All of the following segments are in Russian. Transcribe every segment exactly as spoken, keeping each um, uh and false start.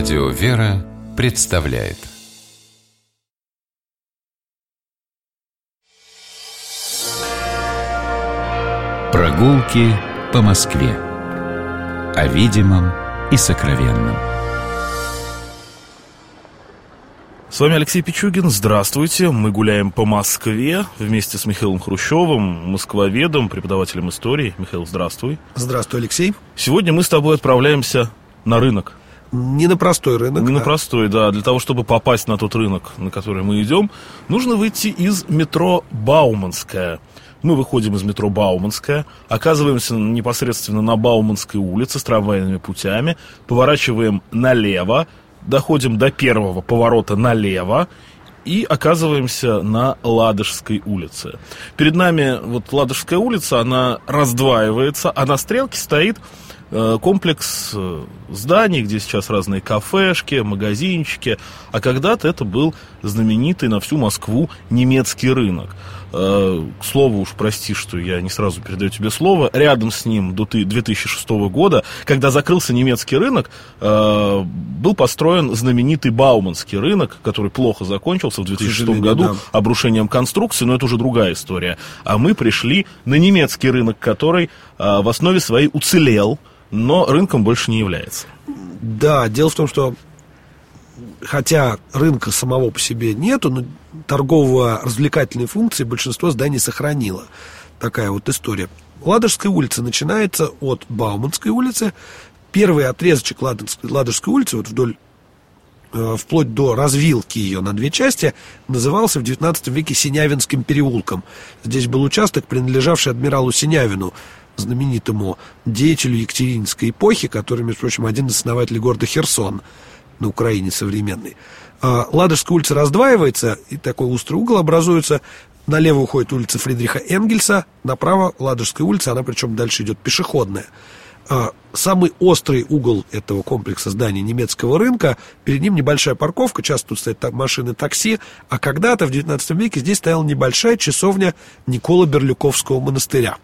Радио «Вера» представляет. Прогулки по Москве. О видимом и сокровенном. С вами Алексей Пичугин. Здравствуйте. Мы гуляем по Москве вместе с Михаилом Хрущевым, москвоведом, преподавателем истории. Михаил, здравствуй. Здравствуй, Алексей. Сегодня мы с тобой отправляемся на рынок. Не на простой рынок. Не да. на простой, да. Для того, чтобы попасть на тот рынок, на который мы идем, нужно выйти из метро Бауманская. Мы выходим из метро Бауманская, оказываемся непосредственно на Бауманской улице с трамвайными путями, поворачиваем налево, доходим до первого поворота налево и оказываемся на Ладожской улице. Перед нами вот Ладожская улица, она раздваивается, а на стрелке стоит э, комплекс э, зданий, где сейчас разные кафешки, магазинчики. А когда-то это был знаменитый на всю Москву немецкий рынок. Э, к слову, уж прости, что я не сразу передаю тебе слово. Рядом с ним до две тысячи шестого года, когда закрылся немецкий рынок, э, был построен знаменитый Бауманский рынок, который плохо закончился в две тысячи шестом году, да, обрушением конструкции, но это уже другая история. А мы пришли на немецкий рынок, который э, в основе своей уцелел, но рынком больше не является. Да, дело в том, что хотя рынка самого по себе нету, но торгово-развлекательной функции большинство зданий сохранило. Такая вот история. Ладожская улица начинается от Бауманской улицы. Первый отрезочек Ладожской, Ладожской улицы, вот вдоль, э, вплоть до развилки ее на две части, назывался в девятнадцатом веке Сенявинским переулком. Здесь был участок, принадлежавший адмиралу Сенявину, знаменитому деятелю Екатерининской эпохи, который, между прочим, один из основателей города Херсон на Украине современной. Ладожская улица раздваивается, и такой острый угол образуется. Налево уходит улица Фридриха Энгельса, направо Ладожская улица, она причем дальше идет пешеходная. Самый острый угол этого комплекса зданий немецкого рынка, перед ним небольшая парковка, часто тут стоят машины такси, а когда-то в девятнадцатом веке здесь стояла небольшая часовня Николо-Берлюковского монастыря.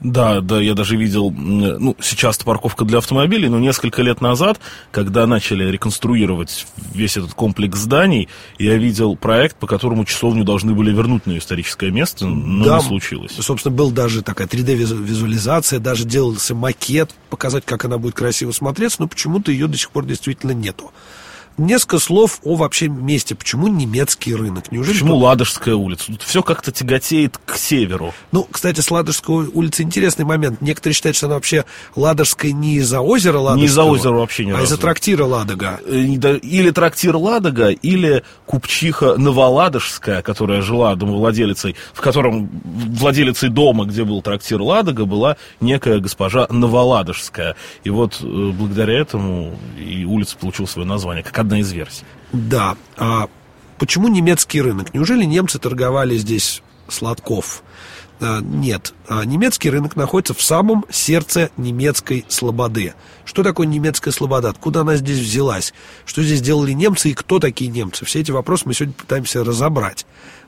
Да, да, я даже видел, ну, сейчас-то парковка для автомобилей, но несколько лет назад, когда начали реконструировать весь этот комплекс зданий, я видел проект, по которому часовню должны были вернуть на историческое место, но да, не случилось. Собственно, была даже такая три дэ-визуализация, даже делался макет, показать, как она будет красиво смотреться, но почему-то ее до сих пор действительно нету. Несколько слов о вообще месте. Почему немецкий рынок? Неужели Почему тут... Ладожская улица? Тут все как-то тяготеет к северу. Ну, кстати, с Ладожской улицы интересный момент. Некоторые считают, что она вообще Ладожская не из-за озера Ладожского. Не из-за озера вообще не А разу. из-за трактира Ладога. Или трактир Ладога, или купчиха Новоладожская, которая жила домовладелицей, в котором владелицей дома, где был трактир Ладога, была некая госпожа Новоладожская. И вот благодаря этому и улица получила свое название, как одна из версий. Да. А почему немецкий рынок? Неужели немцы торговали здесь с лотков? А, нет. А немецкий рынок находится в самом сердце немецкой слободы. Что такое немецкая слобода? Откуда она здесь взялась? Что здесь делали немцы и кто такие немцы? Все эти вопросы мы сегодня пытаемся разобрать.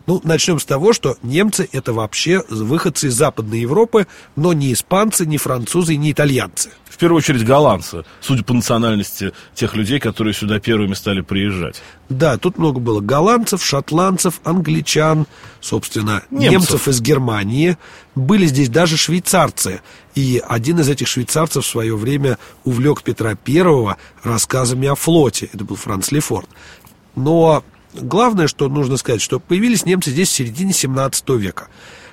Ну, начнем с того, что немцы – это вообще выходцы из Западной Европы, но не испанцы, не французы, не итальянцы. В первую очередь голландцы, судя по национальности тех людей, которые сюда первыми стали приезжать. Да, тут много было голландцев, шотландцев, англичан, собственно, немцев, немцев из Германии. Были здесь даже швейцарцы. И один из этих швейцарцев в свое время увлек Петра Первого рассказами о флоте. Это был Франц Лефорт. Но главное, что нужно сказать, что появились немцы здесь в середине семнадцатого века.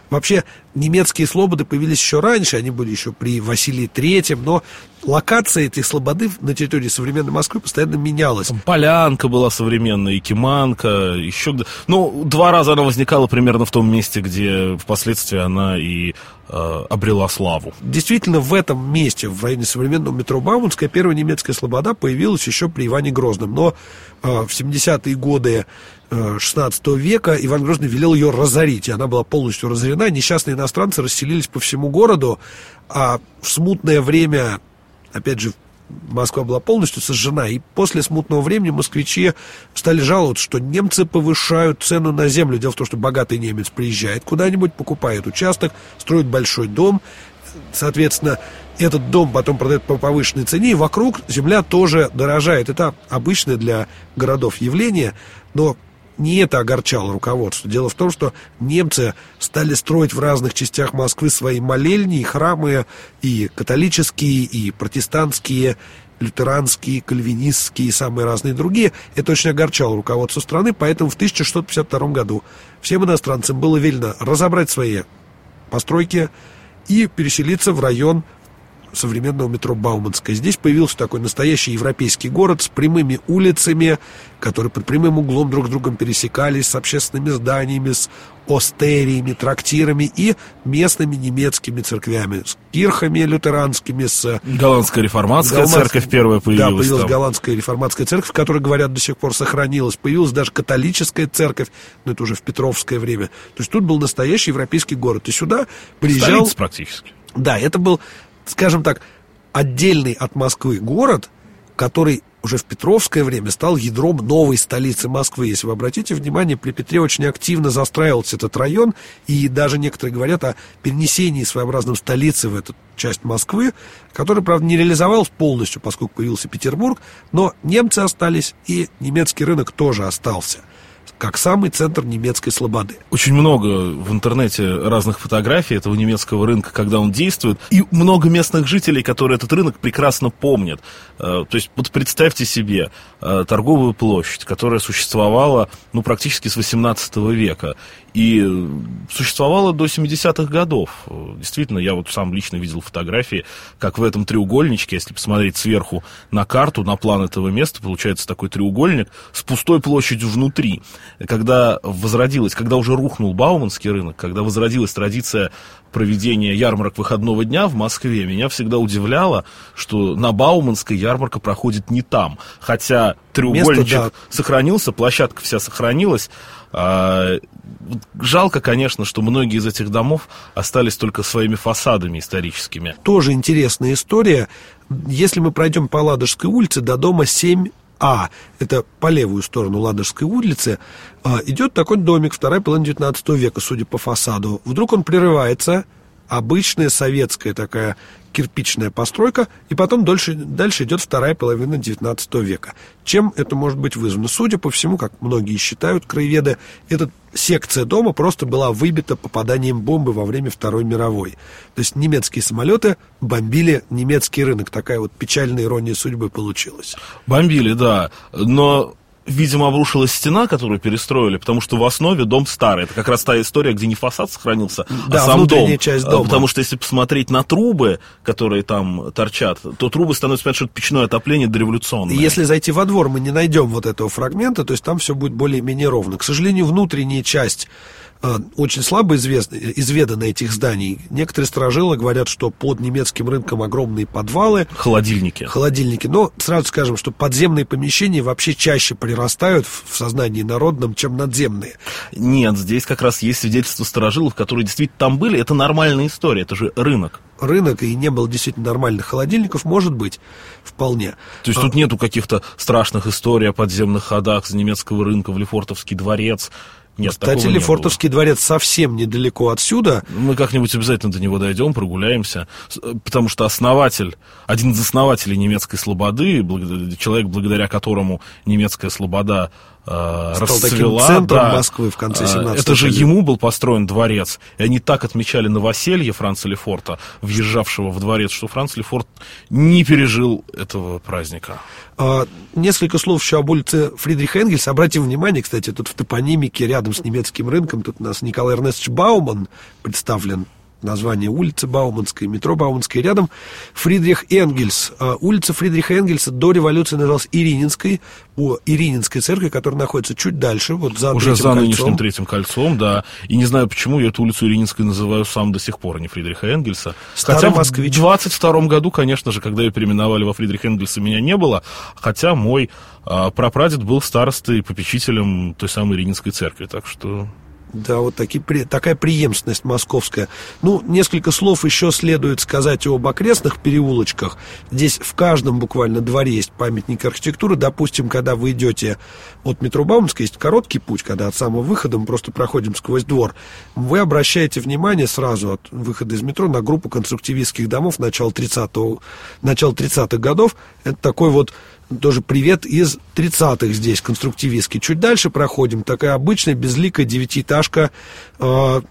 Вообще, немецкие слободы появились еще раньше, они были еще при Василии Третьем, но локация этой слободы на территории современной Москвы постоянно менялась. Там Полянка была современная, Якиманка, еще где-то. Ну, два раза она возникала примерно в том месте, где впоследствии она и э, обрела славу. Действительно, в этом месте, в районе современного метро Бауманская, первая немецкая слобода появилась еще при Иване Грозном, но э, в семидесятые годы шестнадцатого века Иван Грозный велел ее разорить, и она была полностью разорена. Несчастные иностранцы расселились по всему городу, а в смутное время, опять же, Москва была полностью сожжена, и после смутного времени москвичи стали жаловаться, что немцы повышают цену на землю. Дело в том, что богатый немец приезжает куда-нибудь, покупает участок, строит большой дом, соответственно, Этот дом потом продают по повышенной цене, и вокруг земля тоже дорожает. Это обычное для городов явление, но не это огорчало руководство. Дело в том, что немцы стали строить в разных частях Москвы свои молельни и храмы, и католические, и протестантские, лютеранские, кальвинистские и самые разные другие. Это очень огорчало руководство страны, поэтому в тысяча шестьсот пятьдесят втором году всем иностранцам было велено разобрать свои постройки и переселиться в район современного метро Бауманская. Здесь появился такой настоящий европейский город с прямыми улицами, которые под прямым углом друг с другом пересекались, с общественными зданиями, с остериями, трактирами и местными немецкими церквями, с кирхами лютеранскими, с... Голландская реформатская Голландская... церковь первая появилась. Да, появилась там. Голландская реформатская церковь, которая, говорят, до сих пор сохранилась. Появилась даже католическая церковь, но это уже в петровское время. То есть тут был настоящий европейский город. И сюда приезжал... Столица практически. Да, это был... скажем так, отдельный от Москвы город, который уже в петровское время стал ядром новой столицы Москвы. Если вы обратите внимание, при Петре очень активно застраивался этот район, и даже некоторые говорят о перенесении своеобразной столицы в эту часть Москвы, которая, правда, не реализовалась полностью, поскольку появился Петербург, но немцы остались, и немецкий рынок тоже остался, как самый центр немецкой слободы. Очень много в интернете разных фотографий этого немецкого рынка, когда он действует, и много местных жителей, которые этот рынок прекрасно помнят. То есть вот представьте себе торговую площадь, которая существовала ну, практически с восемнадцатого века, и существовала до семидесятых годов. Действительно, я вот сам лично видел фотографии, как в этом треугольничке, если посмотреть сверху на карту, на план этого места, получается такой треугольник с пустой площадью внутри. Когда возродилась, когда уже рухнул Бауманский рынок, когда возродилась традиция проведения ярмарок выходного дня в Москве, меня всегда удивляло, что на Бауманской ярмарка проходит не там. Хотя треугольничек Место, да. сохранился, площадка вся сохранилась. Жалко, конечно, что многие из этих домов остались только своими фасадами историческими. Тоже интересная история. Если мы пройдем по Ладожской улице до дома семь А, это по левую сторону Ладожской улицы, идет такой домик второй половины девятнадцатого века, судя по фасаду. Вдруг он прерывается, обычная советская такая кирпичная постройка, и потом дальше, дальше идет вторая половина девятнадцатого века. Чем это может быть вызвано? Судя по всему, как многие считают краеведы, эта секция дома просто была выбита попаданием бомбы во время Второй мировой. То есть немецкие самолеты бомбили немецкий рынок. Такая вот печальная ирония судьбы получилась. Бомбили, да, но... Видимо, обрушилась стена, которую перестроили, потому что в основе дом старый. Это как раз та история, где не фасад сохранился, да, а сам внутренняя дом. Часть дома. Потому что если посмотреть на трубы, которые там торчат, то трубы становятся, понятно, что это печное отопление дореволюционное. Если зайти во двор, мы не найдем вот этого фрагмента, то есть там все будет более-менее ровно. К сожалению, внутренняя часть очень слабо изведаны этих зданий. Некоторые сторожилы говорят, что под немецким рынком огромные подвалы. Холодильники. Холодильники. Но сразу скажем, что подземные помещения вообще чаще прирастают в сознании народном, чем надземные. Нет, здесь как раз есть свидетельства сторожилов, которые действительно там были. Это нормальная история, это же рынок. Рынок, и не было действительно нормальных холодильников, может быть, вполне. То есть а... тут нету каких-то страшных историй о подземных ходах с немецкого рынка в Лефортовский дворец. Нет, кстати, Лефортовский дворец совсем недалеко отсюда. Мы как-нибудь обязательно до него дойдем, прогуляемся. Потому что основатель, один из основателей немецкой слободы, человек, благодаря которому немецкая слобода э, стал расцвела, таким центром да, Москвы в конце семнадцатого века. Это же ему был построен дворец. И они так отмечали новоселье Франца Лефорта, въезжавшего в дворец, что Франц Лефорт не пережил этого праздника. Несколько слов еще об улице Фридриха Энгельса. Обратим внимание, кстати, тут в топонимике рядом с немецким рынком тут у нас Николай Эрнестович Бауман представлен. Название улицы Бауманской, метро Бауманской. Рядом Фридрих Энгельс. Улица Фридриха Энгельса до революции называлась Ирининской, по Ирининской церкви, которая находится чуть дальше, вот за уже третьим за кольцом. Нынешним третьим кольцом, да. И не знаю, почему я эту улицу Ирининской называю сам до сих пор, а не Фридриха Энгельса. Старый хотя москвич. В двадцать втором году, конечно же, когда ее переименовали во Фридриха Энгельса, меня не было. Хотя мой а, прапрадед был старостой и попечителем той самой Ирининской церкви. Так что... Да, вот таки, такая преемственность московская. Ну, несколько слов еще следует сказать об окрестных переулочках. Здесь в каждом буквально дворе есть памятник архитектуры. Допустим, когда вы идете от метро Бауманской, есть короткий путь, когда от самого выхода мы просто проходим сквозь двор. Вы обращаете внимание сразу от выхода из метро на группу конструктивистских домов начала тридцатых, начала тридцатых годов. Это такой вот тоже привет из тридцатых здесь, конструктивистский. Чуть дальше проходим, такая обычная безликая девятиэтажка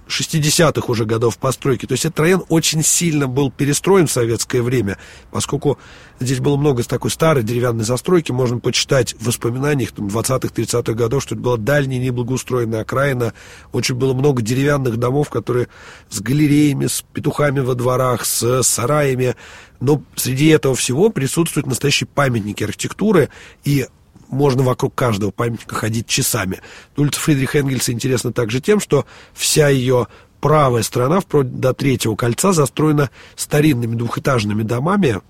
шестидесятых уже годов постройки. То есть этот район очень сильно был перестроен в советское время, поскольку здесь было много такой старой деревянной застройки. Можно почитать в воспоминаниях там, двадцатых-тридцатых годов, что это была дальняя неблагоустроенная окраина. Очень было много деревянных домов, которые с галереями, с петухами во дворах, с сараями. Но среди этого всего присутствуют настоящие памятники архитектуры, и можно вокруг каждого памятника ходить часами. Улица Фридриха Энгельса интересна также тем, что вся ее правая сторона, вплоть до Третьего кольца, застроена старинными двухэтажными домами.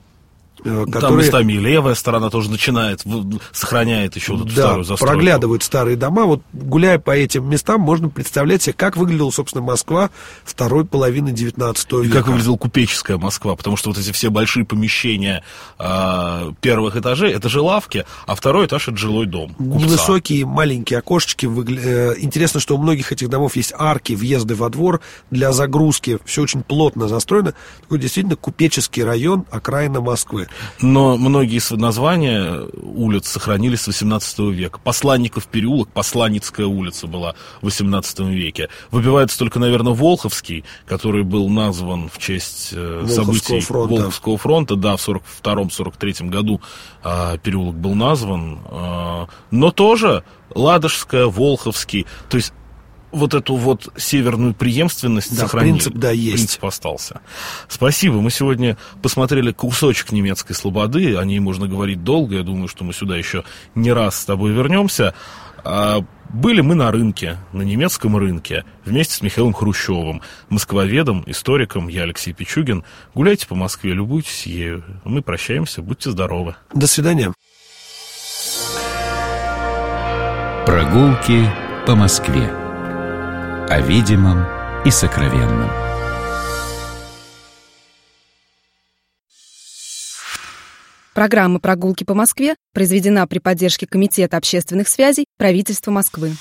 Которые... Там местами и левая сторона тоже начинает, сохраняет еще вот эту да, старую застройку. Проглядывают старые дома. Вот гуляя по этим местам, можно представлять себе, как выглядела, собственно, Москва второй половины девятнадцатого века. И как выглядела купеческая Москва, потому что вот эти все большие помещения э, первых этажей, это же лавки, а второй этаж — это жилой дом купца. Невысокие маленькие окошечки. Выгля... Интересно, что у многих этих домов есть арки, въезды во двор для загрузки. Все очень плотно застроено. Такой действительно купеческий район, окраина Москвы. Но многие названия улиц сохранились с восемнадцатого века. Посланников переулок, Посланницкая улица была в восемнадцатом веке. Выбивается только, наверное, Волховский, который был назван в честь событий фронта. Волховского фронта. Да, в сорок втором — сорок третьем году переулок был назван. Но тоже Ладожская, Волховский. То есть вот эту вот северную преемственность да, сохранили. Принцип, да, есть. Принцип остался. Спасибо. Мы сегодня посмотрели кусочек немецкой слободы. О ней можно говорить долго. Я думаю, что мы сюда еще не раз с тобой вернемся. Были мы на рынке, на немецком рынке, вместе с Михаилом Хрущевым, москвоведом, историком. Я Алексей Пичугин. Гуляйте по Москве, любуйтесь ею. Мы прощаемся. Будьте здоровы. До свидания. Прогулки по Москве. О видимом и сокровенном. Программа «Прогулки по Москве» произведена при поддержке Комитета общественных связей правительства Москвы.